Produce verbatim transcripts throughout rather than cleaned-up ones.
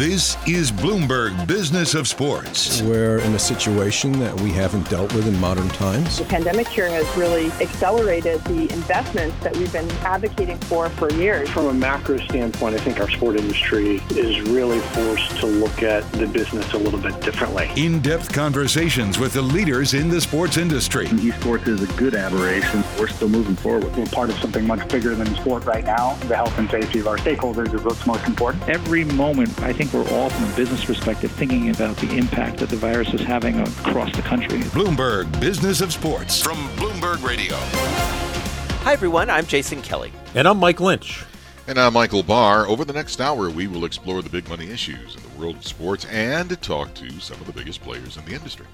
This is Bloomberg Business of Sports. We're in a situation that we haven't dealt with in modern times. The pandemic here has really accelerated the investments that we've been advocating for for years. From a macro standpoint, I think our sport industry is really forced to look at the business a little bit differently. In-depth conversations with the leaders in the sports industry. Esports is a good aberration. We're still moving forward. We're part of something much bigger than sport right now. The health and safety of our stakeholders is what's most important. Every moment, I think we're all, from a business perspective, thinking about the impact that the virus is having across the country. Bloomberg Business of Sports from Bloomberg Radio. Hi, everyone. I'm Jason Kelly. And I'm Mike Lynch. And I'm Michael Barr. Over the next hour, we will explore the big money issues in the world of sports and talk to some of the biggest players in the industry.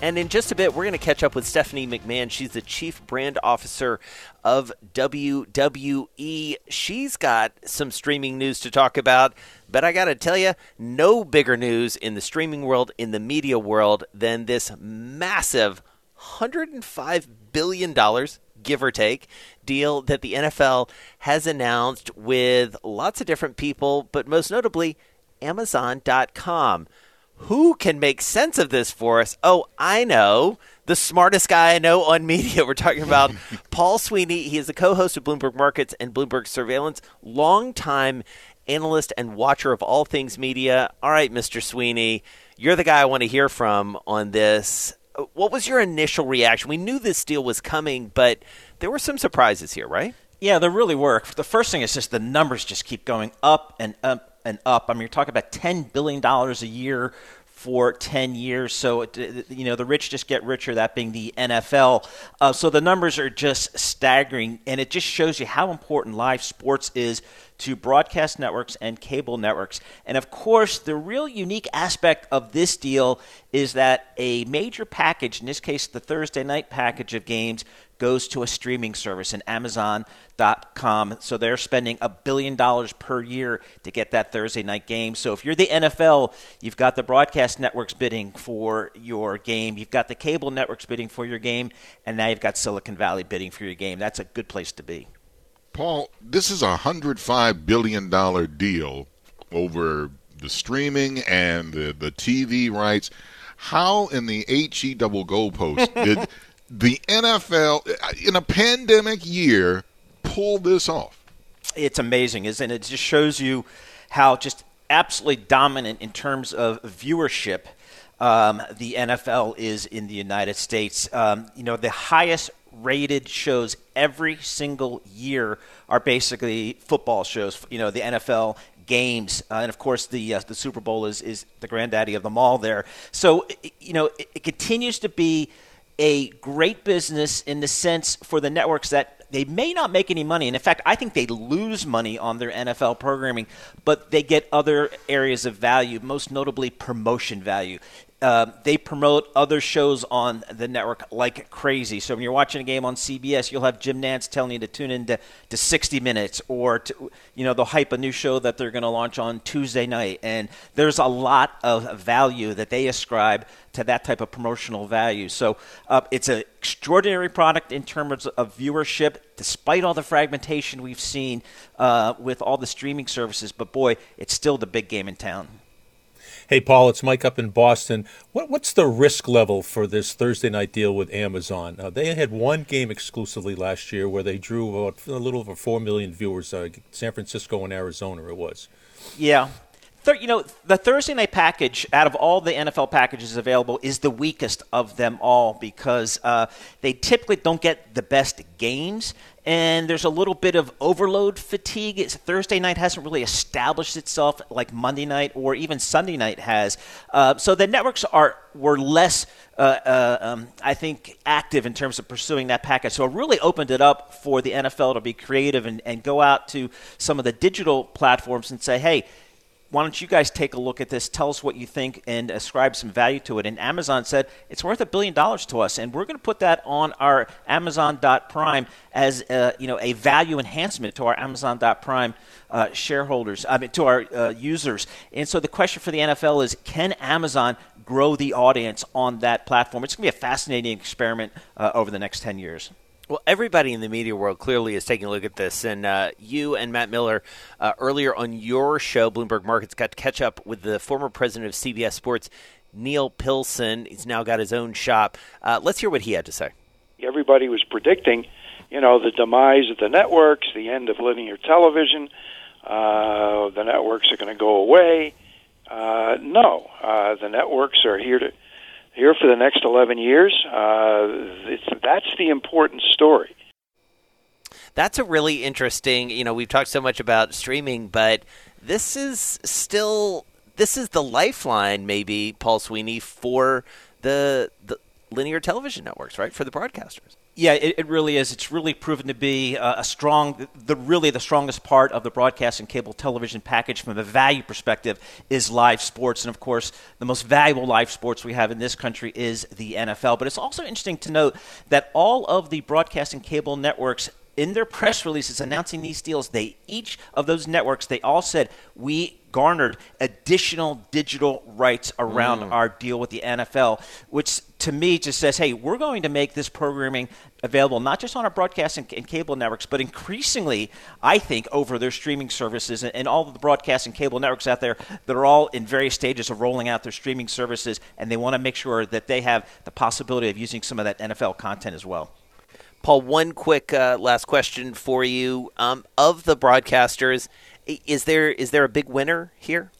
And in just a bit, we're going to catch up with Stephanie McMahon. She's the Chief Brand Officer of W W E. She's got some streaming news to talk about, but I got to tell you, no bigger news in the streaming world, in the media world, than this massive one hundred five billion dollars, give or take, deal that the N F L has announced with lots of different people, but most notably Amazon dot com. Who can make sense of this for us? Oh, I know. The smartest guy I know on media. We're talking about Paul Sweeney. He is the co-host of Bloomberg Markets and Bloomberg Surveillance, longtime analyst and watcher of all things media. All right, Mister Sweeney, you're the guy I want to hear from on this. What was your initial reaction? We knew this deal was coming, but there were some surprises here, right? Yeah, there really were. The first thing is just the numbers just keep going up and up and up. I mean, you're talking about ten billion dollars a year for ten years. So, you know, the rich just get richer, that being the N F L. Uh, so the numbers are just staggering, and it just shows you how important live sports is to broadcast networks and cable networks. And, of course, the real unique aspect of this deal is that a major package, in this case the Thursday night package of games, goes to a streaming service in Amazon dot com. So they're spending a billion dollars per year to get that Thursday night game. So if you're the N F L, you've got the broadcast networks bidding for your game. You've got the cable networks bidding for your game. And now you've got Silicon Valley bidding for your game. That's a good place to be. Paul, this is a one hundred five billion dollars deal over the streaming and the, the T V rights. How in the H-E double goalpost did the N F L, in a pandemic year, pull this off? It's amazing, isn't it? It just shows you how just absolutely dominant in terms of viewership um, the N F L is in the United States. Um, you know, the highest rated shows every single year are basically football shows, you know, the N F L games. Uh, and, of course, the uh, the Super Bowl is, is the granddaddy of them all there. So, it, you know, it, it continues to be a great business in the sense for the networks that they may not make any money. And, in fact, I think they lose money on their N F L programming, but they get other areas of value, most notably promotion value. Uh, they promote other shows on the network like crazy. So when you're watching a game on C B S, you'll have Jim Nantz telling you to tune in to, to sixty minutes, or to, you know, they'll hype a new show that they're going to launch on Tuesday night. And there's a lot of value that they ascribe to that type of promotional value. So uh, it's an extraordinary product in terms of viewership, despite all the fragmentation we've seen uh, with all the streaming services. But, boy, it's still the big game in town. Hey, Paul, it's Mike up in Boston. What, what's the risk level for this Thursday night deal with Amazon? Uh, they had one game exclusively last year where they drew about a little over four million viewers, uh, San Francisco and Arizona it was. Yeah. Thir- you know, the Thursday night package, out of all the N F L packages available, is the weakest of them all because uh, they typically don't get the best games. And there's a little bit of overload fatigue. It's, Thursday night hasn't really established itself like Monday night or even Sunday night has. Uh, so the networks are were less, uh, uh, um, I think, active in terms of pursuing that package. So it really opened it up for the N F L to be creative and, and go out to some of the digital platforms and say, hey, why don't you guys take a look at this, tell us what you think, and ascribe some value to it. And Amazon said, it's worth a billion dollars to us, and we're going to put that on our Amazon dot prime as a, you know, a value enhancement to our Amazon dot prime uh, shareholders, I mean, to our uh, users. And so the question for the N F L is, can Amazon grow the audience on that platform? It's going to be a fascinating experiment uh, over the next ten years. Well, everybody in the media world clearly is taking a look at this, and uh, you and Matt Miller uh, earlier on your show, Bloomberg Markets, got to catch up with the former president of C B S Sports, Neil Pilson. He's now got his own shop. Uh, let's hear what he had to say. Everybody was predicting, you know, the demise of the networks, the end of linear television. Uh, the networks are going to go away. Uh, no, uh, the networks are here to here for the next eleven years. Uh, it's, that's the important story. That's a really interesting. You know, we've talked so much about streaming, but this is still this is the lifeline, maybe, Paul Sweeney, for the the linear television networks, right? For the broadcasters. Yeah, it, it really is. It's really proven to be uh, a strong, the really the strongest part of the broadcast and cable television package from a value perspective is live sports. And, of course, the most valuable live sports we have in this country is the N F L. But it's also interesting to note that all of the broadcast and cable networks in their press releases announcing these deals, they each of those networks, they all said, we garnered additional digital rights around mm. our deal with the N F L, which to me just says, hey, we're going to make this programming available not just on our broadcast and, and cable networks, but increasingly, I think, over their streaming services and, and all of the broadcast and cable networks out there that are all in various stages of rolling out their streaming services, and they want to make sure that they have the possibility of using some of that N F L content as well. Paul, one quick uh, last question for you. Um, of the broadcasters, is there is there a big winner here?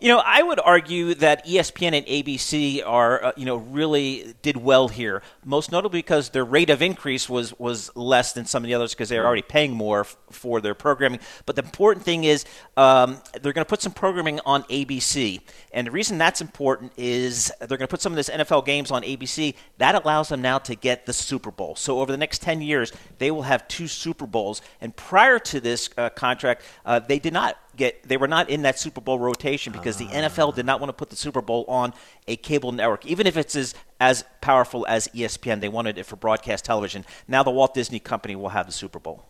You know, I would argue that E S P N and A B C are, uh, you know, really did well here, most notably because their rate of increase was was less than some of the others because they're already paying more f- for their programming. But the important thing is um, they're going to put some programming on A B C. And the reason that's important is they're going to put some of this N F L games on A B C. That allows them now to get the Super Bowl. So over the next ten years, they will have two Super Bowls. And prior to this uh, contract, uh, they did not. Get, they were not in that Super Bowl rotation because uh, the N F L did not want to put the Super Bowl on a cable network. Even if it's as, as powerful as E S P N, they wanted it for broadcast television. Now the Walt Disney Company will have the Super Bowl.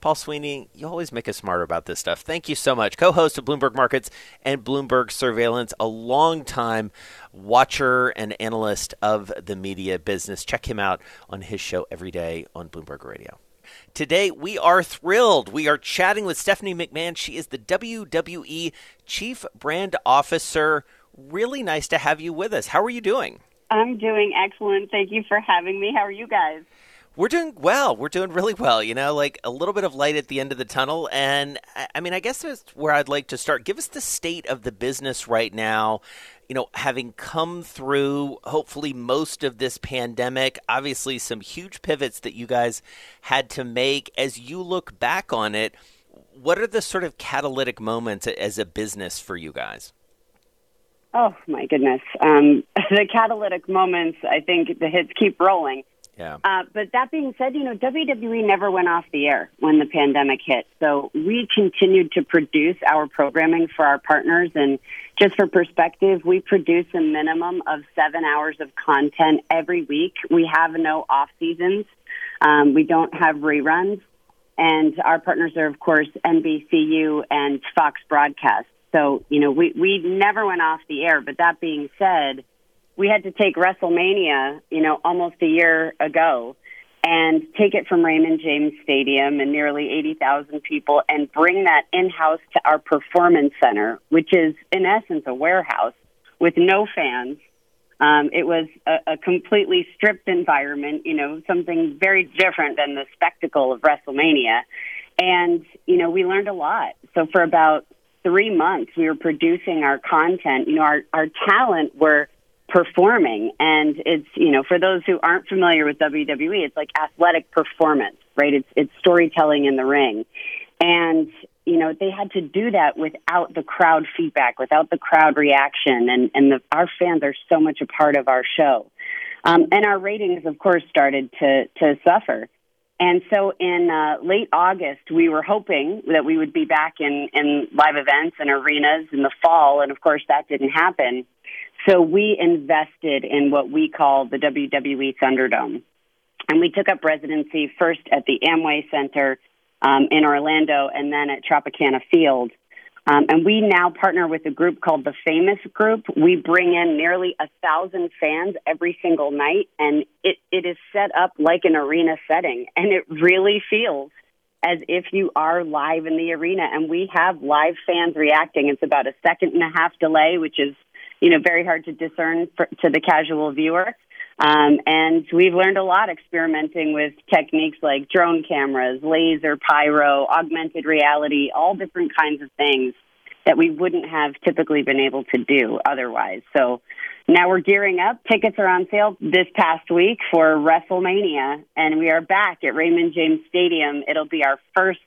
Paul Sweeney, you always make us smarter about this stuff. Thank you so much. Co-host of Bloomberg Markets and Bloomberg Surveillance, a longtime watcher and analyst of the media business. Check him out on his show every day on Bloomberg Radio. Today, we are thrilled. We are chatting with Stephanie McMahon. She is the W W E Chief Brand Officer. Really nice to have you with us. How are you doing? I'm doing excellent. Thank you for having me. How are you guys? We're doing well. We're doing really well. You know, like a little bit of light at the end of the tunnel. And I mean, I guess that's where I'd like to start. Give us the state of the business right now. You know, having come through, hopefully, most of this pandemic, obviously some huge pivots that you guys had to make. As you look back on it, what are the sort of catalytic moments as a business for you guys? Oh, my goodness. Um, the catalytic moments, I think the hits keep rolling. Yeah. Uh, but that being said, you know, W W E never went off the air when the pandemic hit. So we continued to produce our programming for our partners. And just for perspective, we produce a minimum of seven hours of content every week. We have no off seasons. Um, we don't have reruns. And our partners are, of course, N B C U and Fox Broadcast. So, you know, we, we never went off the air. But that being said, we had to take WrestleMania, you know, almost a year ago and take it from Raymond James Stadium and nearly eighty thousand people and bring that in-house to our performance center, which is, in essence, a warehouse with no fans. Um, it was a, a completely stripped environment, you know, something very different than the spectacle of WrestleMania. And, you know, we learned a lot. So for about three months, we were producing our content. You know, our, our talent were performing, and it's, you know, for those who aren't familiar with W W E, it's like athletic performance, right? It's it's storytelling in the ring. And, you know, they had to do that without the crowd feedback, without the crowd reaction, and, and the, our fans are so much a part of our show. Um, and our ratings, of course, started to, to suffer. And so in uh, late August, we were hoping that we would be back in, in live events and arenas in the fall, and, of course, that didn't happen. So we invested in what we call the W W E Thunderdome. And we took up residency first at the Amway Center um, in Orlando and then at Tropicana Field, Um, and we now partner with a group called the Famous Group. We bring in nearly a thousand fans every single night, and it, it is set up like an arena setting. And it really feels as if you are live in the arena. And we have live fans reacting. It's about a second and a half delay, which is, you know, very hard to discern for, to the casual viewer. Um, and we've learned a lot experimenting with techniques like drone cameras, laser, pyro, augmented reality, all different kinds of things that we wouldn't have typically been able to do otherwise. So now we're gearing up. Tickets are on sale this past week for WrestleMania, and we are back at Raymond James Stadium. It'll be our first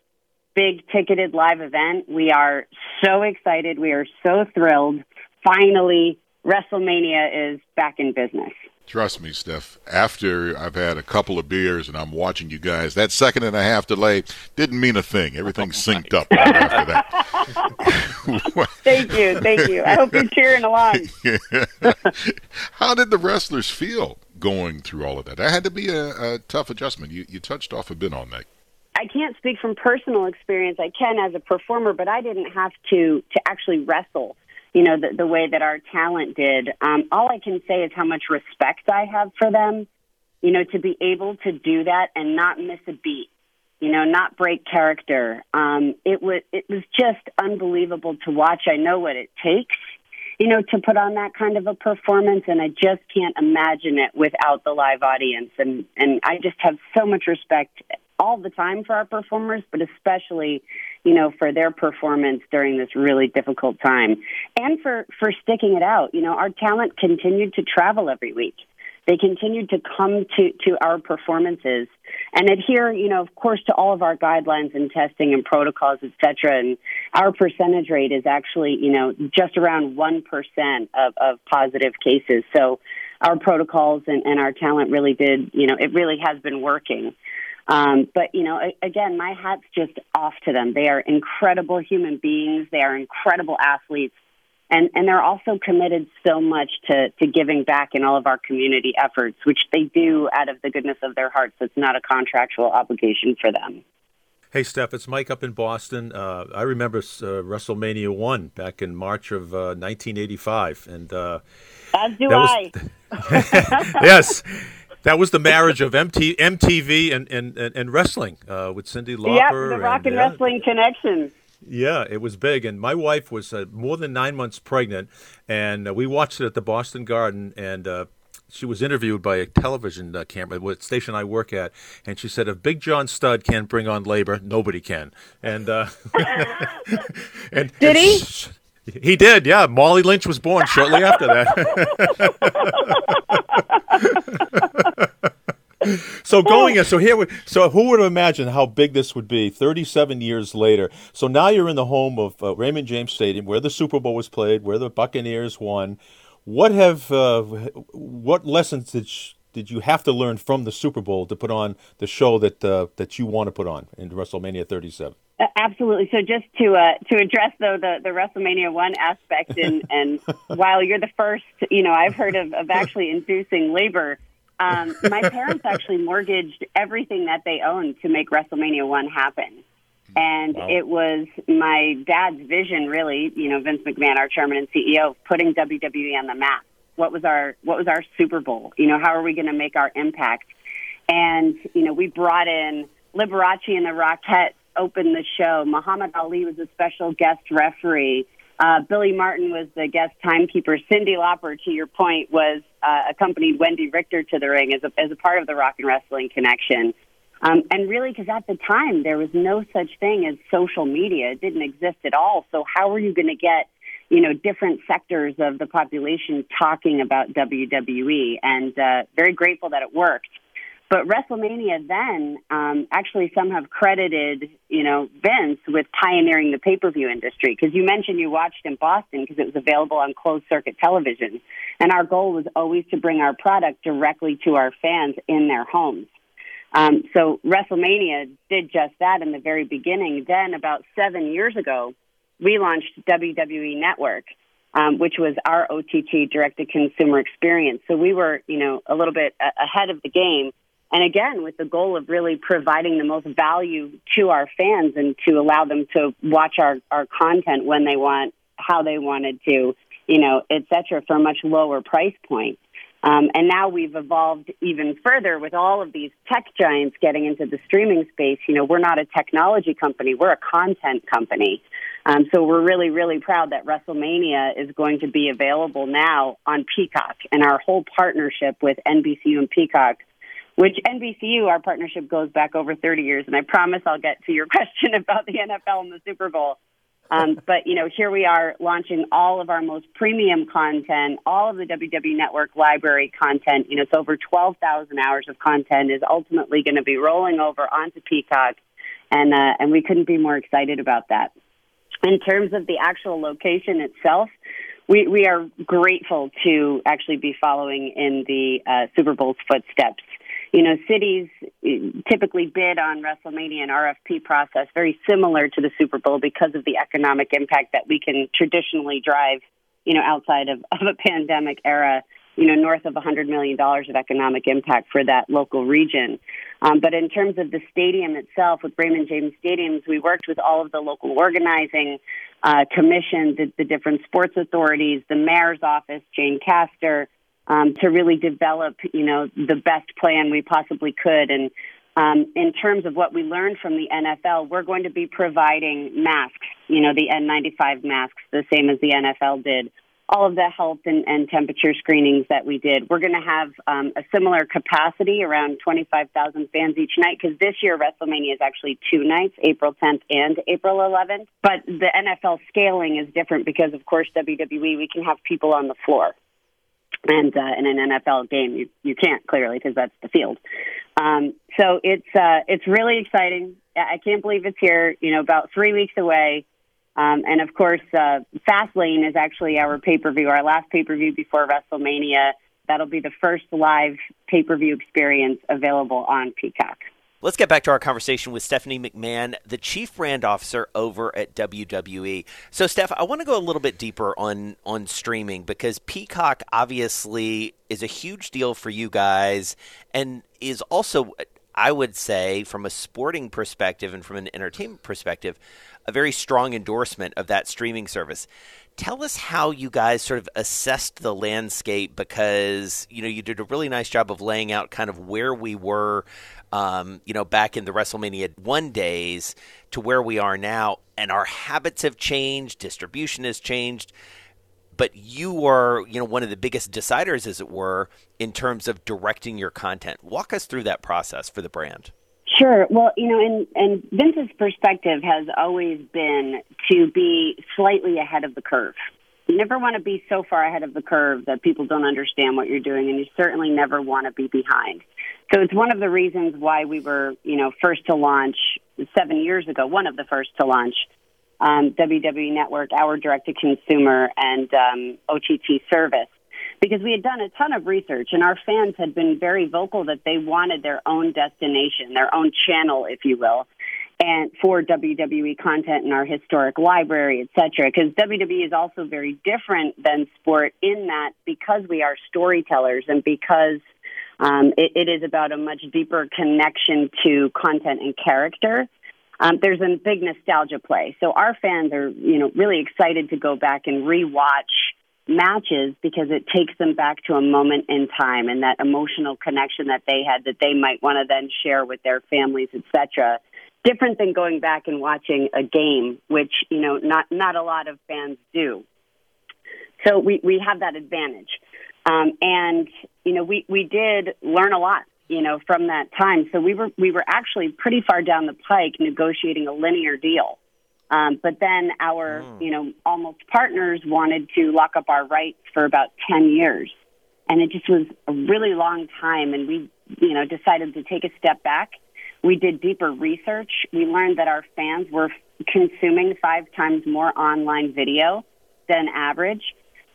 big ticketed live event. We are so excited. We are so thrilled. Finally, WrestleMania is back in business. Trust me, Steph, after I've had a couple of beers and I'm watching you guys, that second and a half delay didn't mean a thing. Everything synced up right after that. Thank you. Thank you. I hope you're cheering along. How did the wrestlers feel going through all of that? That had to be a, a tough adjustment. You, you touched off a bit on that. I can't speak from personal experience. I can as a performer, but I didn't have to, to actually wrestle. You know, the, the way that our talent did. Um, all I can say is how much respect I have for them, you know, to be able to do that and not miss a beat, you know, not break character. Um, it was it was just unbelievable to watch. I know what it takes, you know, to put on that kind of a performance, and I just can't imagine it without the live audience. And, and I just have so much respect all the time for our performers, but especially, you know, for their performance during this really difficult time and for, for sticking it out. You know, our talent continued to travel every week. They continued to come to, to our performances and adhere, you know, of course, to all of our guidelines and testing and protocols, et cetera. And our percentage rate is actually, you know, just around one percent of, of positive cases. So our protocols and, and our talent really did, you know, it really has been working. Um, but, you know, again, my hat's just off to them. They are incredible human beings. They are incredible athletes. And, and they're also committed so much to, to giving back in all of our community efforts, which they do out of the goodness of their hearts. It's not a contractual obligation for them. Hey, Steph, it's Mike up in Boston. Uh, I remember uh, WrestleMania one back in March of uh, nineteen eighty-five. And uh, As do I. Was... yes. That was the marriage of M T V and, and, and wrestling uh, with Cyndi Lauper. Yeah, the rock and, and yeah. wrestling connection. Yeah, it was big. And my wife was uh, more than nine months pregnant, and uh, we watched it at the Boston Garden, and uh, she was interviewed by a television uh, camera, what station I work at, and she said, if Big John Studd can't bring on labor, nobody can. And uh, and Did he? And he did, yeah. Molly Lynch was born shortly after that. So going in, so here we, so who would have imagined how big this would be thirty-seven years later? So now you're in the home of uh, Raymond James Stadium, where the Super Bowl was played, where the Buccaneers won. What have uh, what lessons did sh- did you have to learn from the Super Bowl to put on the show that uh, that you want to put on in WrestleMania thirty-seven? Uh, absolutely. So just to uh, to address though the, the WrestleMania one aspect, and and while you're the first, you know, I've heard of, of actually inducing labor. Um, my parents actually mortgaged everything that they owned to make WrestleMania one happen. And wow. It was my dad's vision, really, you know, Vince McMahon, our chairman and C E O, putting W W E on the map. What was our what was our Super Bowl? You know, how are we going to make our impact? And, you know, we brought in Liberace and the Rockettes opened the show. Muhammad Ali was a special guest referee. Uh, Billy Martin was the guest timekeeper. Cyndi Lauper, to your point, was uh, accompanied Wendy Richter to the ring as a, as a part of the rock and wrestling connection. Um, and really, because at the time, there was no such thing as social media. It didn't exist at all. So how were you going to get, you know, different sectors of the population talking about W W E? And uh, very grateful that it worked. But WrestleMania then, um, actually some have credited, you know, Vince with pioneering the pay-per-view industry, because you mentioned you watched in Boston because it was available on closed-circuit television. And our goal was always to bring our product directly to our fans in their homes. Um, so WrestleMania did just that in the very beginning. Then about seven years ago, we launched W W E Network, Um, which was our O T T direct-to-consumer experience. So we were, you know, a little bit a- ahead of the game. And again, with the goal of really providing the most value to our fans and to allow them to watch our, our content when they want, how they wanted to, you know, et cetera, for a much lower price point. Um, and now we've evolved even further with all of these tech giants getting into the streaming space. You know, we're not a technology company. We're a content company. Um, so we're really, really proud that WrestleMania is going to be available now on Peacock, and our whole partnership with N B C U and Peacock, which N B C U, our partnership goes back over thirty years. And I promise I'll get to your question about the N F L and the Super Bowl. Um, but, you know, here we are launching all of our most premium content, all of the W W E Network library content. You know, it's over twelve thousand hours of content is ultimately going to be rolling over onto Peacock, and uh, and we couldn't be more excited about that. In terms of the actual location itself, we, we are grateful to actually be following in the uh, Super Bowl's footsteps. You know, cities typically bid on WrestleMania and R F P process very similar to the Super Bowl because of the economic impact that we can traditionally drive, you know, outside of, of a pandemic era, you know, north of one hundred million dollars of economic impact for that local region. Um, but in terms of the stadium itself, with Raymond James Stadiums, we worked with all of the local organizing uh, commission, the, the different sports authorities, the mayor's office, Jane Castor, Um, to really develop, you know, the best plan we possibly could. And um, in terms of what we learned from the N F L, we're going to be providing masks, you know, the N ninety-five masks, the same as the N F L did, all of the health and, and temperature screenings that we did. We're going to have um, a similar capacity, around twenty-five thousand fans each night, because this year WrestleMania is actually two nights, April tenth and April eleventh. But the N F L scaling is different because, of course, W W E, we can have people on the floor. And uh, in an N F L game, you, you can't, clearly, because that's the field. Um, so it's uh, it's really exciting. I can't believe it's here, you know, about three weeks away. Um, and, of course, uh, Fastlane is actually our pay-per-view, our last pay-per-view before WrestleMania. That'll be the first live pay-per-view experience available on Peacock. Let's get back to our conversation with Stephanie McMahon, the Chief Brand Officer over at W W E. So, Steph, I want to go a little bit deeper on, on streaming, because Peacock obviously is a huge deal for you guys and is also, I would say, from a sporting perspective and from an entertainment perspective, a very strong endorsement of that streaming service. Tell us how you guys sort of assessed the landscape, because, you know, you did a really nice job of laying out kind of where we were, um, you know, back in the WrestleMania one days to where we are now. And our habits have changed. Distribution has changed. But you were, you know, one of the biggest deciders, as it were, in terms of directing your content. Walk us through that process for the brand. Sure. Well, you know, and, and Vince's perspective has always been to be slightly ahead of the curve. You never want to be so far ahead of the curve that people don't understand what you're doing, and you certainly never want to be behind. So it's one of the reasons why we were, you know, first to launch seven years ago, one of the first to launch um, W W E Network, our direct-to-consumer and um, O T T service. Because we had done a ton of research, and our fans had been very vocal that they wanted their own destination, their own channel, if you will, and for W W E content in our historic library, et cetera. Because W W E is also very different than sport in that, because we are storytellers and because um, it, it is about a much deeper connection to content and character. Um, there's a big nostalgia play. So our fans are, you know, really excited to go back and rewatch matches, because it takes them back to a moment in time and that emotional connection that they had that they might want to then share with their families, et cetera. Different than going back and watching a game, which, you know, not, not a lot of fans do. So we, we have that advantage. Um, and, you know, we, we did learn a lot, you know, from that time. So we were, we were actually pretty far down the pike negotiating a linear deal. Um, but then our, mm. you know, almost partners wanted to lock up our rights for about ten years. And it just was a really long time. And we, you know, decided to take a step back. We did deeper research. We learned that our fans were consuming five times more online video than average.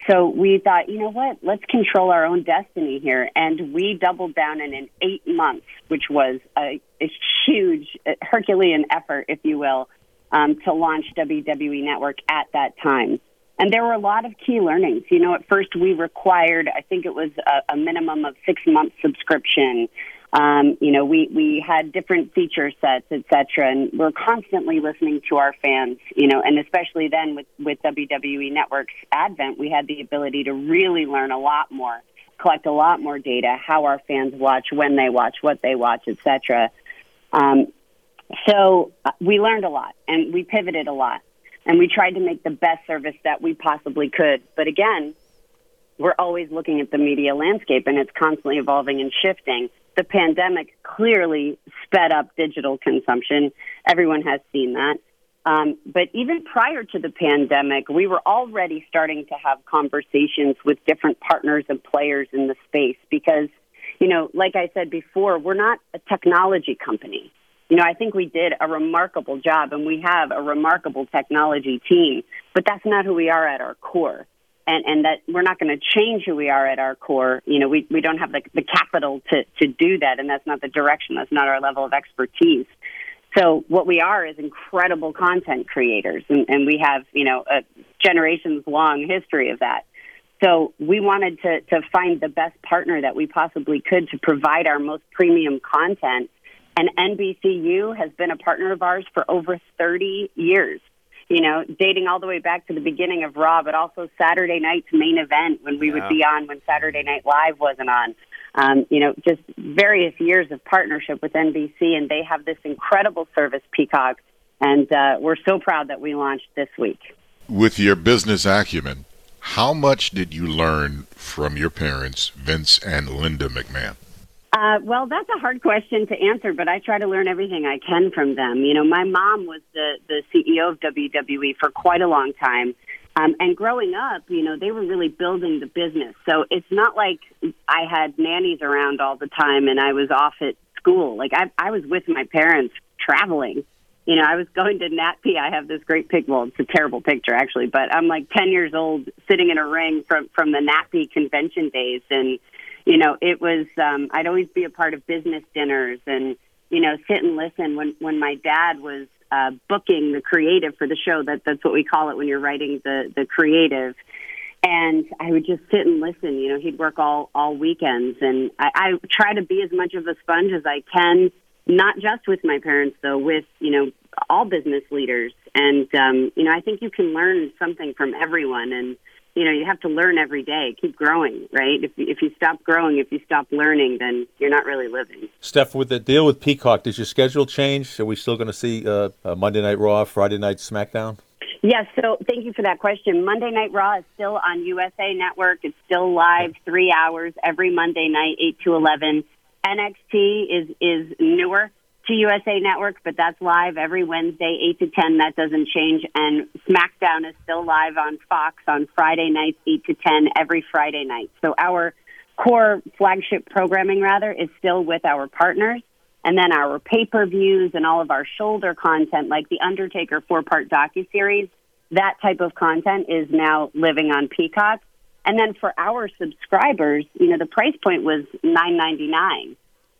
So we thought, you know what, let's control our own destiny here. And we doubled down, and in eight months, which was a, a huge Herculean effort, if you will, Um, to launch W W E Network at that time. And there were a lot of key learnings. You know, at first we required, I think it was a, a minimum of six month subscription. Um, you know, we, we had different feature sets, et cetera, and we're constantly listening to our fans, you know, and especially then with, with W W E Network's advent, we had the ability to really learn a lot more, collect a lot more data, how our fans watch, when they watch, what they watch, et cetera. Um, so we learned a lot, and we pivoted a lot, and we tried to make the best service that we possibly could. But again, we're always looking at the media landscape, and it's constantly evolving and shifting. The pandemic clearly sped up digital consumption. Everyone has seen that. Um, but even prior to the pandemic, we were already starting to have conversations with different partners and players in the space because, you know, like I said before, we're not a technology company. You know, I think we did a remarkable job, and we have a remarkable technology team, but that's not who we are at our core. And, and that we're not going to change who we are at our core. You know, we, we don't have the, the capital to, to do that, and that's not the direction. That's not our level of expertise. So what we are is incredible content creators, and, and we have, you know, a generations-long history of that. So we wanted to, to find the best partner that we possibly could to provide our most premium content, and N B C U has been a partner of ours for over thirty years. You know, dating all the way back to the beginning of Raw, but also Saturday night's main event when we yeah. would be on when Saturday Night Live wasn't on. Um, you know, just various years of partnership with N B C, and they have this incredible service, Peacock, and uh, we're so proud that we launched this week. With your business acumen, how much did you learn from your parents, Vince and Linda McMahon? Uh, well, that's a hard question to answer, but I try to learn everything I can from them. You know, my mom was the, the C E O of W W E for quite a long time. Um, and growing up, you know, they were really building the business. So it's not like I had nannies around all the time and I was off at school. Like, I, I was with my parents traveling. You know, I was going to N A T P. I have this great picture. Well, it's a terrible picture, actually, but I'm like ten years old sitting in a ring from, from the N A T P convention days, and you know, it was, um, I'd always be a part of business dinners and, you know, sit and listen when, when my dad was uh, booking the creative for the show. That that's what we call it when you're writing the, the creative. And I would just sit and listen. You know, he'd work all, all weekends. And I, I try to be as much of a sponge as I can, not just with my parents, though, with, you know, all business leaders. And, um, you know, I think you can learn something from everyone. And, you know, you have to learn every day. Keep growing, right? If if you stop growing, if you stop learning, then you're not really living. Steph, with the deal with Peacock, does your schedule change? Are we still going to see uh, uh, Monday Night Raw, Friday Night SmackDown? Yes. Yeah, so thank you for that question. Monday Night Raw is still on U S A Network. It's still live three hours every Monday night, eight to eleven. N X T is, is newer to U S A Network, but that's live every Wednesday, eight to ten. That doesn't change. And SmackDown is still live on Fox on Friday nights, eight to ten, every Friday night. So our core flagship programming, rather, is still with our partners. And then our pay-per-views and all of our shoulder content, like the Undertaker four-part docuseries, that type of content is now living on Peacock. And then for our subscribers, you know, the price point was nine ninety-nine.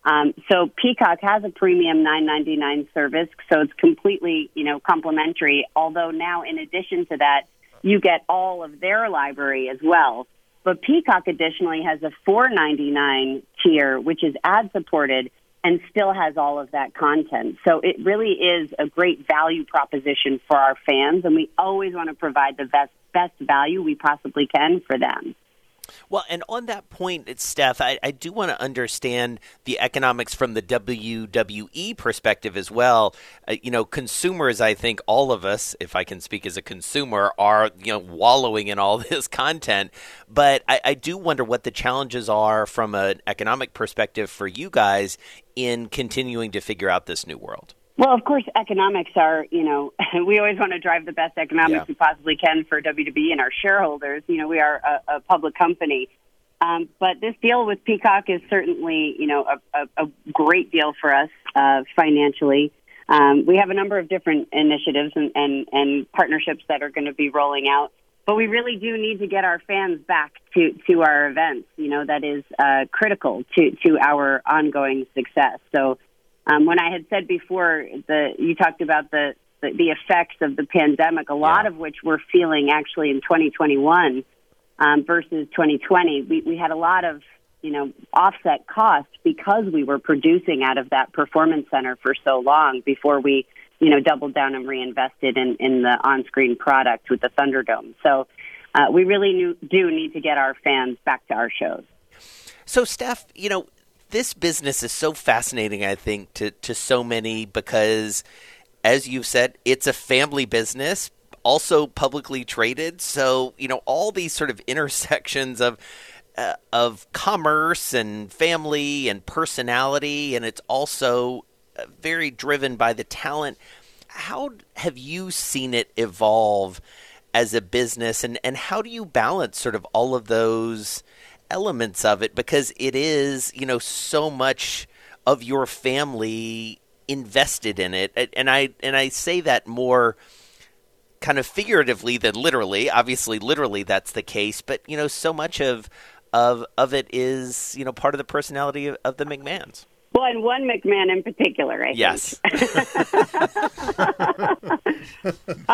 Um, so Peacock has a premium nine ninety-nine service, so it's completely, you know, complimentary. Although now, in addition to that, you get all of their library as well. But Peacock additionally has a four ninety-nine tier, which is ad-supported and still has all of that content. So it really is a great value proposition for our fans, and we always want to provide the best best value we possibly can for them. Well, and on that point, Steph, I, I do want to understand the economics from the W W E perspective as well. Uh, you know, consumers, I think all of us, if I can speak as a consumer, are, you know, wallowing in all this content. But I, I do wonder what the challenges are from an economic perspective for you guys in continuing to figure out this new world. Well, of course, economics are, you know, we always want to drive the best economics yeah. we possibly can for W W E and our shareholders. You know, we are a, a public company. Um, but this deal with Peacock is certainly, you know, a, a, a great deal for us uh, financially. Um, we have a number of different initiatives and, and, and partnerships that are going to be rolling out. But we really do need to get our fans back to, to our events. You know, that is uh, critical to, to our ongoing success. So, Um, when I had said before, the you talked about the, the, the effects of the pandemic, a lot yeah. of which we're feeling actually in twenty twenty-one um, versus twenty twenty. We, we had a lot of you know, offset cost because we were producing out of that performance center for so long before we, you know, doubled down and reinvested in, in the on-screen product with the Thunderdome. So uh, we really knew, do need to get our fans back to our shows. So, Steph, you know, this business is so fascinating, I think, to, to so many because, as you've said, it's a family business, also publicly traded. So, you know, all these sort of intersections of Uh, of commerce and family and personality, and it's also very driven by the talent. How have you seen it evolve as a business, and, and how do you balance sort of all of those elements of it? Because it is, you know, so much of your family invested in it. And I, and I say that more kind of figuratively than literally. Obviously, literally that's the case, but, you know, so much of Of of it is, you know, part of the personality of, of the McMahons. Well, and one McMahon in particular, I yes. think.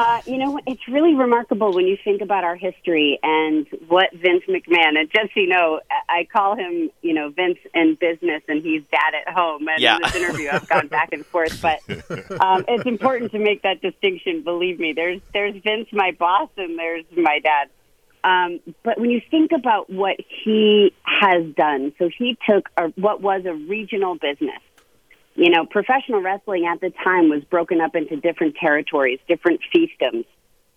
uh, you know, it's really remarkable when you think about our history and what Vince McMahon, and just, you know, I call him, you know, Vince in business and he's dad at home. And yeah. in this interview, I've gone back and forth, but um, it's important to make that distinction. Believe me, there's there's Vince, my boss, and there's my dad. Um, but when you think about what he has done, so he took a, what was a regional business. You know, professional wrestling at the time was broken up into different territories, different fiefdoms,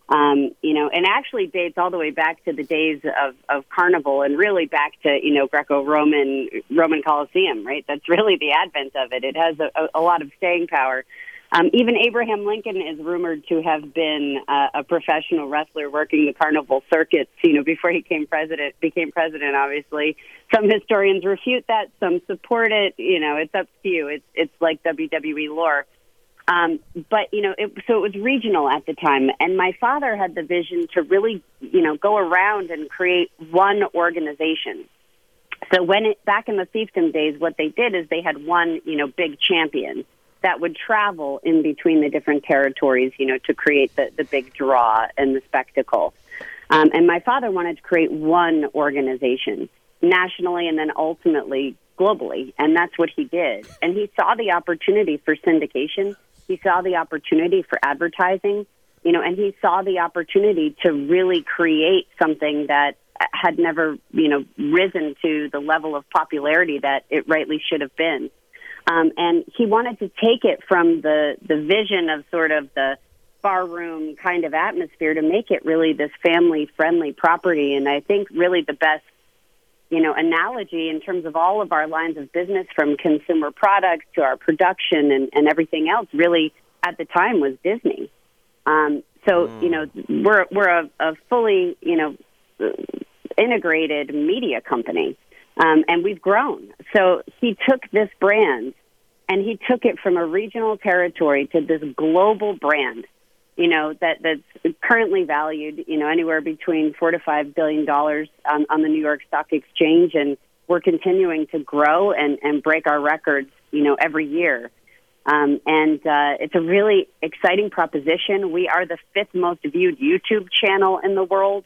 um, you know, and actually dates all the way back to the days of, of Carnival and really back to, you know, Greco-Roman Roman Coliseum, right? That's really the advent of it. It has a, a lot of staying power. Um, even Abraham Lincoln is rumored to have been uh, a professional wrestler working the carnival circuits, you know, before he came president, became president, obviously. Some historians refute that, some support it, you know, it's up to you. It's it's like W W E lore. Um, but, you know, it, so it was regional at the time. And my father had the vision to really, you know, go around and create one organization. So when it, back in the fiefdom days, what they did is they had one, you know, big champion that would travel in between the different territories, you know, to create the, the big draw and the spectacle. Um, and my father wanted to create one organization nationally and then ultimately globally, and that's what he did. And he saw the opportunity for syndication. He saw the opportunity for advertising, you know, and he saw the opportunity to really create something that had never, you know, risen to the level of popularity that it rightly should have been. Um, and he wanted to take it from the, the vision of sort of the barroom kind of atmosphere to make it really this family-friendly property. And I think really the best, you know, analogy in terms of all of our lines of business, from consumer products to our production and, and everything else, really at the time was Disney. Um, so, mm. you know, we're we're a, a fully, you know, integrated media company. Um, and we've grown. So he took this brand, and he took it from a regional territory to this global brand, you know, that, that's currently valued, you know, anywhere between four to five billion dollars on, on the New York Stock Exchange, and we're continuing to grow and, and break our records, you know, every year. Um, and uh, it's a really exciting proposition. We are the fifth most viewed YouTube channel in the world.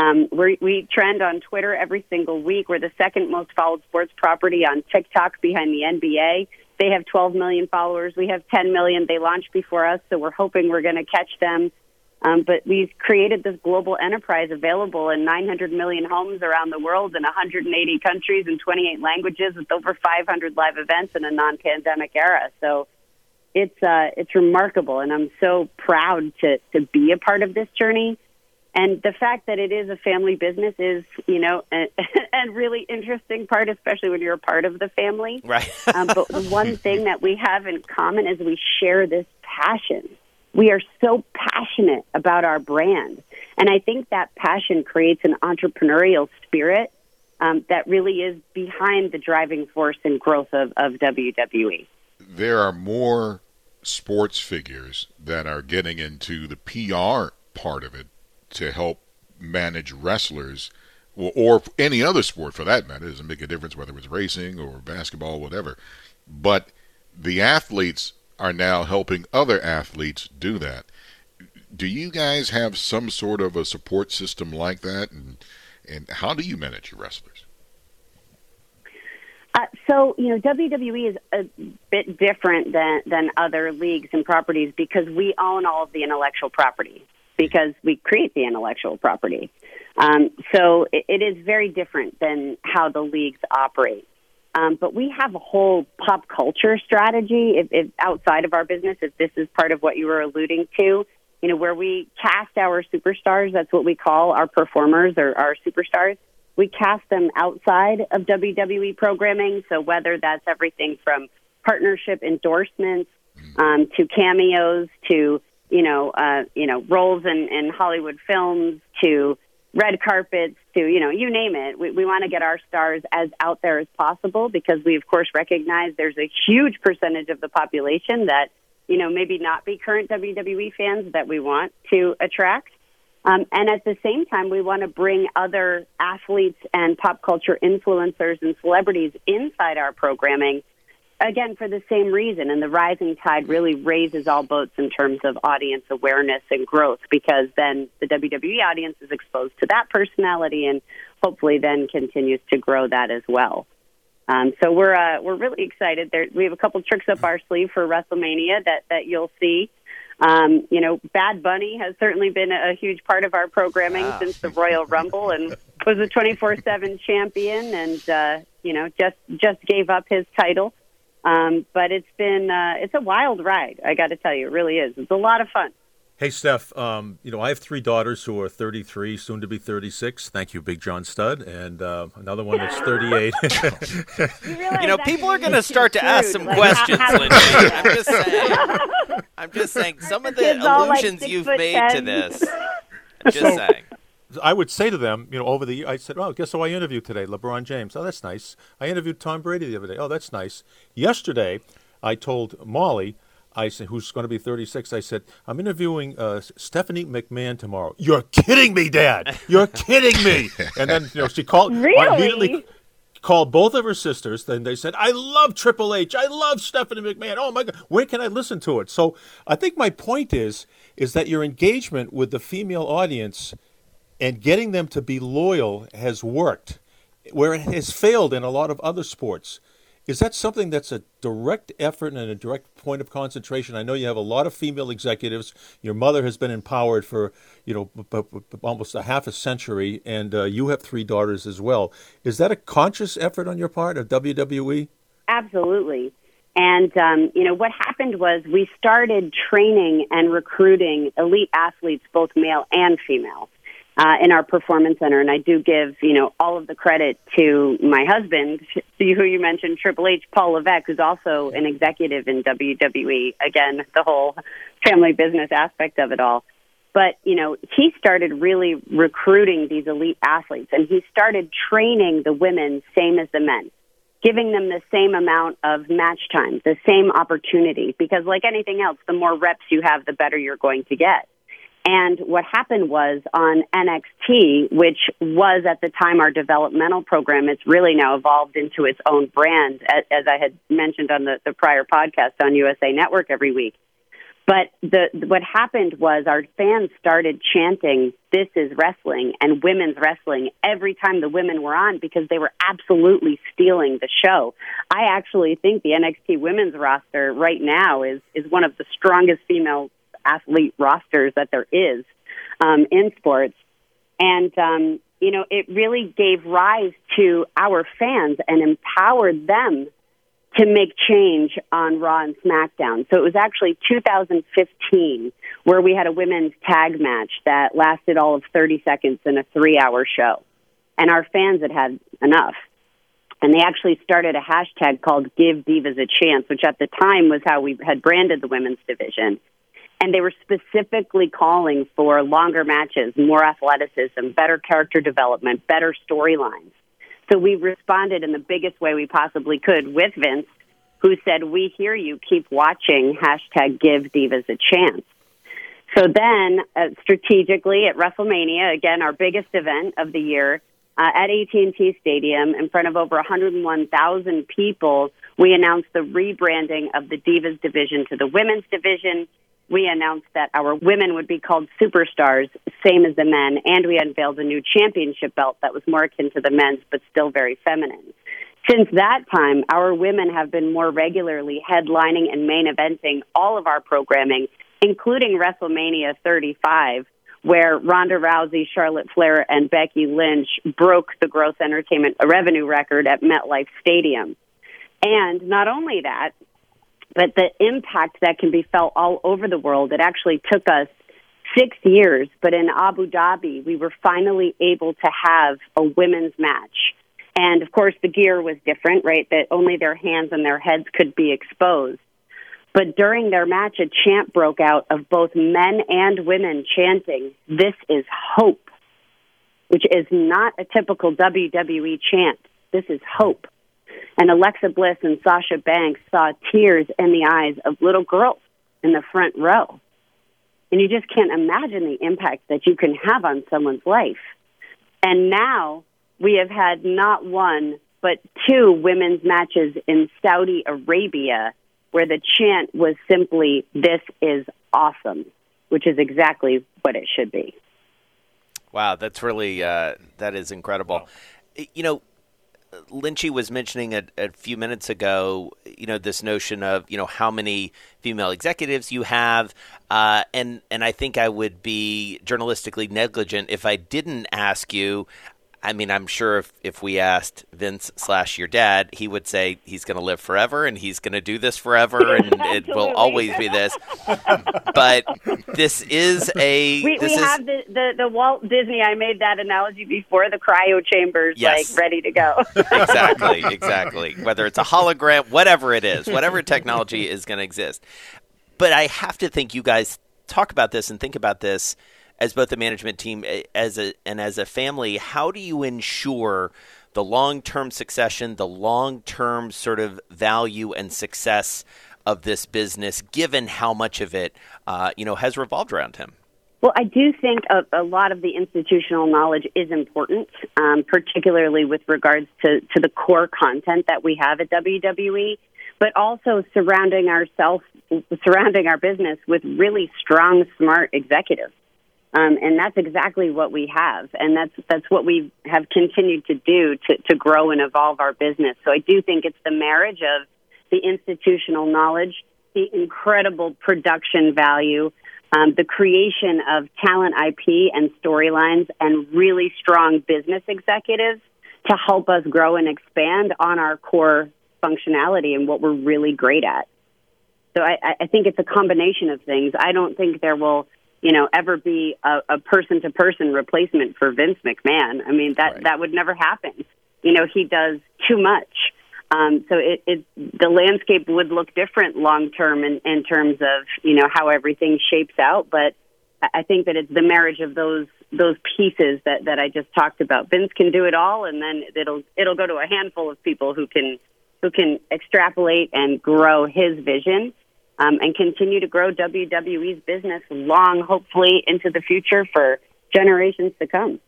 Um, we're, we trend on Twitter every single week. We're the second most followed sports property on TikTok behind the N B A. They have twelve million followers. We have ten million. They launched before us, so we're hoping we're going to catch them. Um, but we've created this global enterprise available in nine hundred million homes around the world in one hundred eighty countries and twenty-eight languages with over five hundred live events in a non-pandemic era. So it's uh, it's remarkable, and I'm so proud to, to be a part of this journey. And the fact that it is a family business is, you know, a, a really interesting part, especially when you're a part of the family. Right. um, but the one thing that we have in common is we share this passion. We are so passionate about our brand. And I think that passion creates an entrepreneurial spirit um, that really is behind the driving force and growth of, of W W E. There are more sports figures that are getting into the P R part of it to help manage wrestlers, or, or any other sport for that matter. It doesn't make a difference whether it's racing or basketball, or whatever. But the athletes are now helping other athletes do that. Do you guys have some sort of a support system like that? And and how do you manage your wrestlers? Uh, so, you know, W W E is a bit different than, than other leagues and properties because we own all of the intellectual property, because we create the intellectual property. Um, so it, it is very different than how the leagues operate. Um, but we have a whole pop culture strategy if, if outside of our business, if this is part of what you were alluding to, you know, where we cast our superstars. That's what we call our performers or our superstars. We cast them outside of W W E programming. So whether that's everything from partnership endorsements um, to cameos to, you know, uh, you know, roles in, in Hollywood films to red carpets to, you know, you name it. We, we want to get our stars as out there as possible because we, of course, recognize there's a huge percentage of the population that, you know, maybe not be current W W E fans that we want to attract. Um, and at the same time, we want to bring other athletes and pop culture influencers and celebrities inside our programming, again, for the same reason. And the rising tide really raises all boats in terms of audience awareness and growth, because then the W W E audience is exposed to that personality and hopefully then continues to grow that as well. Um, so we're uh, we're really excited. There, we have a couple tricks up our sleeve for WrestleMania that, that you'll see. Um, you know, Bad Bunny has certainly been a huge part of our programming wow. since the Royal Rumble and was a twenty-four seven champion and, uh, you know, just just gave up his title. Um, but it's been, uh, it's a wild ride, I got to tell you. It really is. It's a lot of fun. Hey, Steph, um, you know, I have three daughters who are thirty-three, soon to be thirty-six. Thank you, Big John Studd. And uh, another one that's thirty-eight. you, you know, people are going to start to ask some like, questions, how, how Lindsay. I'm just saying. I'm just saying some of the allusions like you've made ten. To this. I'm just so, saying. I would say to them, you know, over the year, I said, oh, guess who I interviewed today? LeBron James. Oh, that's nice. I interviewed Tom Brady the other day. Oh, that's nice. Yesterday, I told Molly, I said, who's going to be thirty-six, I said, I'm interviewing uh, Stephanie McMahon tomorrow. You're kidding me, Dad. You're kidding me. And then, you know, she called. Really? I immediately called both of her sisters. Then they said, I love Triple H. I love Stephanie McMahon. Oh, my God. Where can I listen to it? So I think my point is, is that your engagement with the female audience and getting them to be loyal has worked, where it has failed in a lot of other sports. Is that something that's a direct effort and a direct point of concentration? I know you have a lot of female executives. Your mother has been empowered for, you know, b- b- b- almost a half a century, and uh, you have three daughters as well. Is that a conscious effort on your part of W W E? Absolutely. And, um, you know, what happened was we started training and recruiting elite athletes, both male and female. Uh, in our performance center, and I do give, you know, all of the credit to my husband, who you mentioned, Triple H, Paul Levesque, who's also an executive in W W E. Again, the whole family business aspect of it all. But, you know, he started really recruiting these elite athletes, and he started training the women same as the men, giving them the same amount of match time, the same opportunity, because like anything else, the more reps you have, the better you're going to get. And what happened was on N X T, which was at the time our developmental program, it's really now evolved into its own brand, as, as I had mentioned on the, the prior podcast on U S A Network every week. But the, what happened was our fans started chanting, "This is wrestling," and "women's wrestling" every time the women were on because they were absolutely stealing the show. I actually think the N X T women's roster right now is is one of the strongest female athlete rosters that there is um, in sports. And, um, you know, it really gave rise to our fans and empowered them to make change on Raw and SmackDown. So it was actually two thousand fifteen where we had a women's tag match that lasted all of thirty seconds in a three-hour show. And our fans had had enough. And they actually started a hashtag called Give Divas a Chance, which at the time was how we had branded the women's division. And they were specifically calling for longer matches, more athleticism, better character development, better storylines. So we responded in the biggest way we possibly could with Vince, who said, "We hear you, keep watching, hashtag give divas a chance." So then, uh, strategically, at WrestleMania, again, our biggest event of the year, uh, at A T and T Stadium, in front of over one hundred one thousand people, we announced the rebranding of the Divas division to the Women's division. We announced that our women would be called superstars, same as the men, and we unveiled a new championship belt that was more akin to the men's but still very feminine. Since that time, our women have been more regularly headlining and main eventing all of our programming, including WrestleMania thirty-five, where Ronda Rousey, Charlotte Flair, and Becky Lynch broke the gross entertainment revenue record at MetLife Stadium. And not only that, but the impact that can be felt all over the world. It actually took us six years, but in Abu Dhabi, we were finally able to have a women's match. And, of course, the gear was different, right, that only their hands and their heads could be exposed. But during their match, a chant broke out of both men and women chanting, "This is hope," which is not a typical W W E chant. This is hope. And Alexa Bliss and Sasha Banks saw tears in the eyes of little girls in the front row. And you just can't imagine the impact that you can have on someone's life. And now we have had not one, but two women's matches in Saudi Arabia where the chant was simply, "This is awesome," which is exactly what it should be. Wow, that's really, uh, that is incredible. You know, Lynchy was mentioning a, a few minutes ago, you know, this notion of, you know, how many female executives you have. Uh, and, and I think I would be journalistically negligent if I didn't ask you. I mean, I'm sure if, if we asked Vince slash your dad, he would say he's going to live forever and he's going to do this forever and it will always be this. But this is a... We, this we is, have the, the, the Walt Disney, I made that analogy before, the cryo chambers, yes. Like, ready to go. Exactly, exactly. Whether it's a hologram, whatever it is, whatever technology is going to exist. But I have to think you guys talk about this and think about this as both the management team as a and as a family. How do you ensure the long-term succession, the long-term sort of value and success of this business, given how much of it, uh, you know, has revolved around him? Well, I do think a, a lot of the institutional knowledge is important, um, particularly with regards to, to the core content that we have at W W E, but also surrounding ourselves, surrounding our business with really strong, smart executives. Um, and that's exactly what we have, and that's that's what we have continued to do to, to grow and evolve our business. So I do think it's the marriage of the institutional knowledge, the incredible production value, um, the creation of talent I P and storylines, and really strong business executives to help us grow and expand on our core functionality and what we're really great at. So I, I think it's a combination of things. I don't think there will... you know, ever be a, a person-to-person replacement for Vince McMahon. I mean, that, right. that would never happen. You know, he does too much. Um, so it, it the landscape would look different long-term in, in terms of, you know, how everything shapes out. But I think that it's the marriage of those those pieces that, that I just talked about. Vince can do it all, and then it'll it'll go to a handful of people who can who can extrapolate and grow his vision. Um, and continue to grow W W E's business long, hopefully, into the future for generations to come.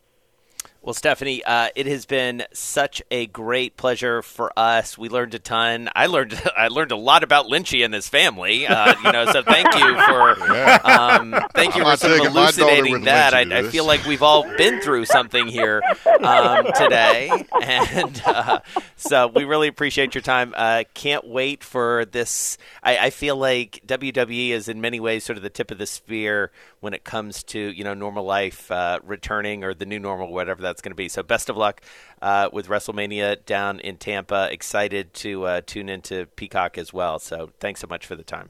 Well, Stephanie, uh, it has been such a great pleasure for us. We learned a ton. I learned I learned a lot about Lynchy and his family. Uh, you know, so thank you for yeah. um, thank you I'm for sort of elucidating that. I, I feel like we've all been through something here um, today, and uh, so we really appreciate your time. Uh, can't wait for this. I, I feel like W W E is in many ways sort of the tip of the spear when it comes to you know normal life uh, returning or the new normal, whatever that. That's going to be. So best of luck uh, with WrestleMania down in Tampa. Excited to uh, tune into Peacock as well. So thanks so much for the time.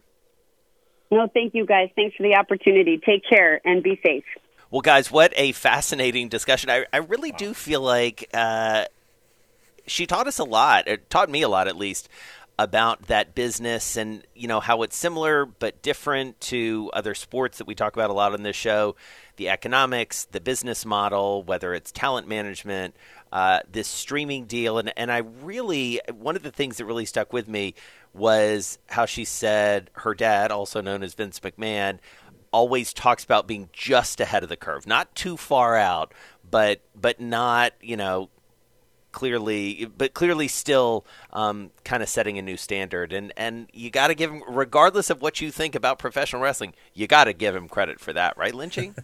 No, thank you guys. Thanks for the opportunity. Take care and be safe. Well, guys, what a fascinating discussion. I, I really wow. do feel like uh, she taught us a lot, or taught me a lot at least, about that business and, you know, how it's similar but different to other sports that we talk about a lot on this show, the economics, the business model, whether it's talent management, uh, this streaming deal. And, and I really, one of the things that really stuck with me was how she said her dad, also known as Vince McMahon, always talks about being just ahead of the curve, not too far out, but, but not, you know, Clearly, but clearly still um, kind of setting a new standard. And, and you got to give him, regardless of what you think about professional wrestling, you got to give him credit for that. Right, Lynchy?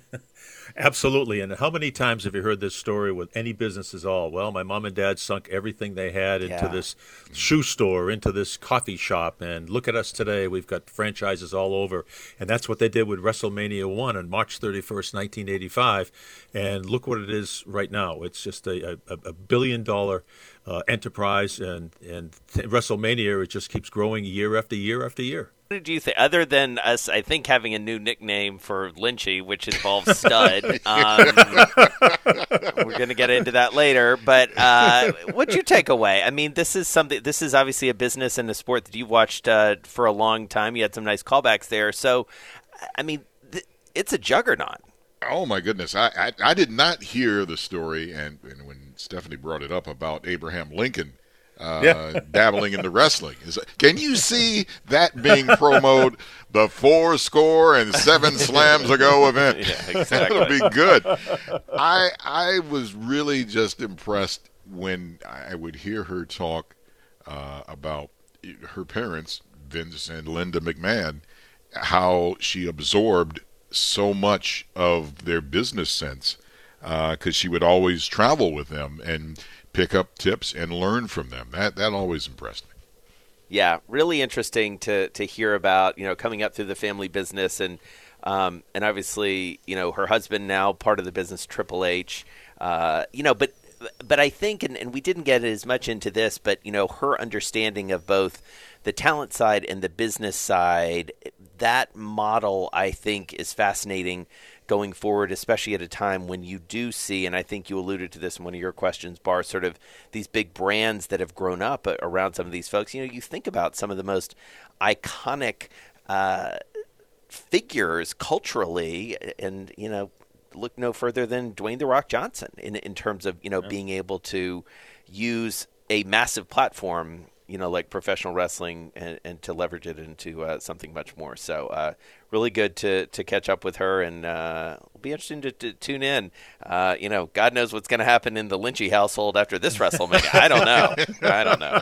Absolutely. And how many times have you heard this story with any businesses all? Well, my mom and dad sunk everything they had into yeah. this shoe store, into this coffee shop. And look at us today. We've got franchises all over. And that's what they did with WrestleMania one on March thirty-first, nineteen eighty-five. And look what it is right now. It's just a, a, a billion-dollar uh, enterprise. And, and WrestleMania, it just keeps growing year after year after year. What do you think, other than us, I think, having a new nickname for Lynchy, which involves stud, um, we're going to get into that later, but uh, what'd you take away? I mean, this is something, this is obviously a business and a sport that you watched uh, for a long time. You had some nice callbacks there. So, I mean, th- it's a juggernaut. Oh, my goodness. I, I, I did not hear the story, and, and when Stephanie brought it up about Abraham Lincoln, Uh, yeah. dabbling into wrestling. Can you see that being promoted? The four score and seven slams ago event. Yeah, exactly. That'll be good. I I was really just impressed when I would hear her talk uh, about her parents, Vince and Linda McMahon, how she absorbed so much of their business sense because uh, she would always travel with them and pick up tips and learn from them. That that always impressed me. Yeah, really interesting to to hear about, you know, coming up through the family business and um, and obviously, you know, her husband now part of the business, Triple H, uh, you know, but but I think, and, and we didn't get as much into this, but, you know, her understanding of both the talent side and the business side, that model, I think, is fascinating going forward, especially at a time when you do see, and I think you alluded to this in one of your questions, Barr, sort of these big brands that have grown up around some of these folks. You know, you think about some of the most iconic uh, figures culturally, and, you know, look no further than Dwayne The Rock Johnson in, in terms of, you know, yeah. being able to use a massive platform, you know, like professional wrestling, and, and to leverage it into uh, something much more. So uh, really good to to catch up with her, and uh, it'll be interesting to, to tune in. Uh, you know, God knows what's going to happen in the Lynchy household after this WrestleMania. I don't know. I don't know.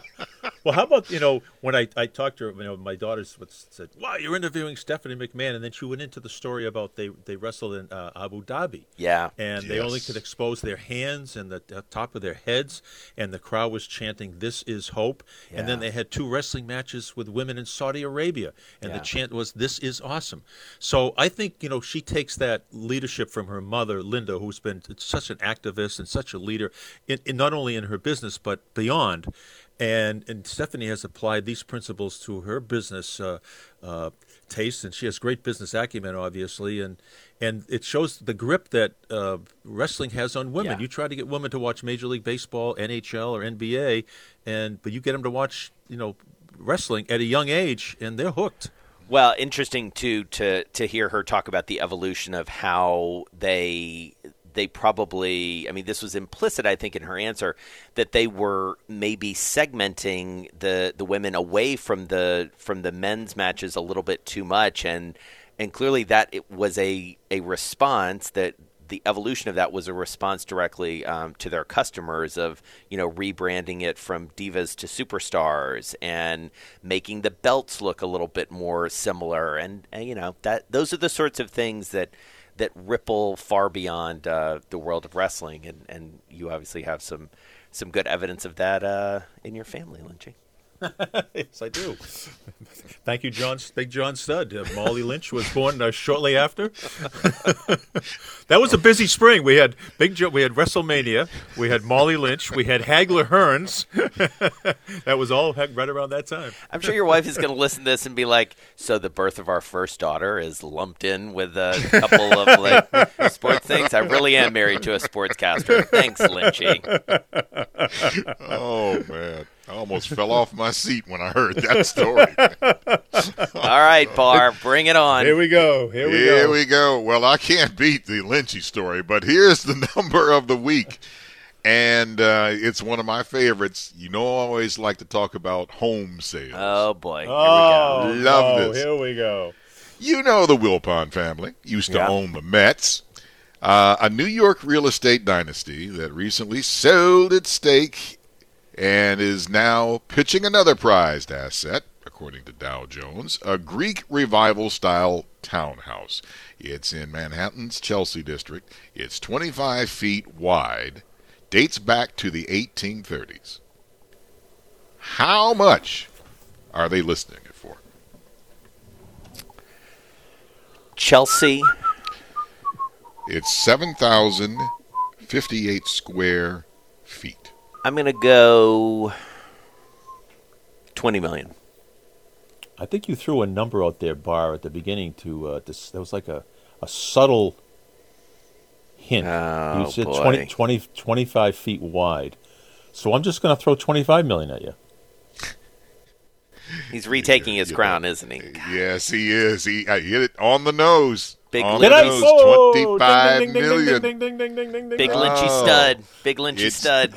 Well, how about, you know, when I, I talked to her, you know, my daughter said, wow, you're interviewing Stephanie McMahon. And then she went into the story about they, they wrestled in uh, Abu Dhabi. Yeah. And yes. they only could expose their hands and the uh, top of their heads. And the crowd was chanting, "This is hope." Yeah. And then they had two wrestling matches with women in Saudi Arabia. And yeah. the chant was, "This is awesome." So I think, you know, she takes that leadership from her mother, Linda, who's been such an activist and such a leader, in, in not only in her business but beyond. And and Stephanie has applied these principles to her business uh, uh, taste, and she has great business acumen, obviously. And and it shows the grip that uh, wrestling has on women. Yeah. You try to get women to watch Major League Baseball, N H L, or N B A, and but you get them to watch, you know, wrestling at a young age, and they're hooked. Well, interesting too to to hear her talk about the evolution of how they. They probably, I mean, this was implicit, I think, in her answer, that they were maybe segmenting the, the women away from the from the men's matches a little bit too much, and and clearly that it was a, a response that the evolution of that was a response directly um, to their customers of, you know, rebranding it from divas to superstars and making the belts look a little bit more similar, and, and you know that those are the sorts of things that. that ripple far beyond uh, the world of wrestling, and, and you obviously have some some good evidence of that uh, in your family, Lynchy. Yes, I do. Thank you, John. Big John Studd. Uh, Molly Lynch was born uh, shortly after. That was a busy spring. We had Big jo- we had WrestleMania. We had Molly Lynch. We had Hagler Hearns. That was all right around that time. I'm sure your wife is going to listen to this and be like, "So the birth of our first daughter is lumped in with a couple of like sports things." I really am married to a sportscaster. Thanks, Lynchy. Oh man. I almost fell off my seat when I heard that story. All right, Barr, bring it on. Here we go. Here we here go. Here we go. Well, I can't beat the Lynchy story, but here's the number of the week. And uh, it's one of my favorites. You know, I always like to talk about home sales. Oh, boy. Here oh, we go. Love oh, this. Here we go. You know the Wilpon family used to yeah. own the Mets. Uh, a New York real estate dynasty that recently sold its stake and is now pitching another prized asset, according to Dow Jones, a Greek revival-style townhouse. It's in Manhattan's Chelsea district. It's twenty-five feet wide. Dates back to the eighteen thirties. How much are they listing it for? Chelsea. It's seven thousand fifty-eight square feet. I'm going to go twenty million dollars. I think you threw a number out there, Barr, at the beginning to uh, this. That was like a, a subtle hint. Oh, you said boy. twenty, twenty, twenty-five feet wide. So I'm just going to throw twenty-five million dollars at you. He's retaking yeah, his yeah. crown, isn't he? God. Yes, he is. He I hit it on the nose. Big on the nose. Oh, twenty-five million dollars. Ding, ding, ding, ding, ding, ding, ding. Big Lynchy oh. stud. Big Lynchy stud.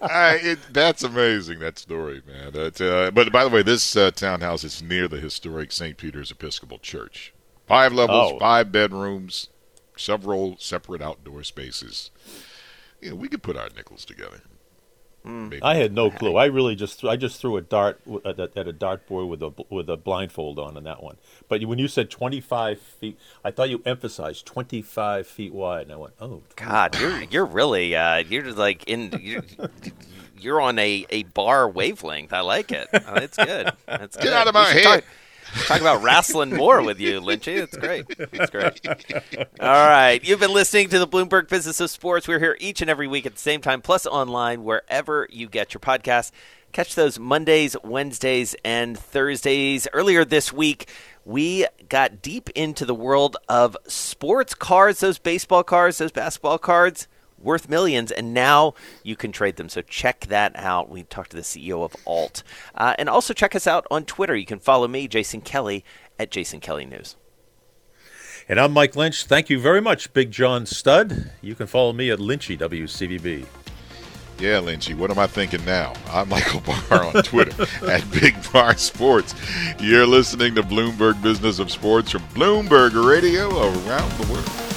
I, it, that's amazing, that story, man. That, uh, but by the way, this uh, townhouse is near the historic Saint Peter's Episcopal Church. Five levels, oh. five bedrooms, several separate outdoor spaces. Yeah, we could put our nickels together. Maybe. I had no clue. I really just I just threw a dart at a, at a dartboard with a with a blindfold on on that one. But when you said twenty-five feet, I thought you emphasized twenty-five feet wide, and I went, "Oh God, you're you're really uh, you're just like in you're, you're on a, a Barr wavelength. I like it. Oh, it's good. That's good. Get out of my head." Talk- Talk about wrestling more with you, Lynchy. It's great. It's great. All right. You've been listening to the Bloomberg Business of Sports. We're here each and every week at the same time, plus online wherever you get your podcasts. Catch those Mondays, Wednesdays, and Thursdays. Earlier this week, we got deep into the world of sports cards, those baseball cards, those basketball cards. Worth millions, and now you can trade them. So check that out. We talked to the C E O of Alt. Uh, and also check us out on Twitter. You can follow me, Jason Kelly, at Jason Kelly News. And I'm Mike Lynch. Thank you very much, Big John Studd. You can follow me at Lynchy, W C B B. Yeah, Lynchy, what am I thinking now? I'm Michael Barr on Twitter at Big Barr Sports. You're listening to Bloomberg Business of Sports from Bloomberg Radio around the world.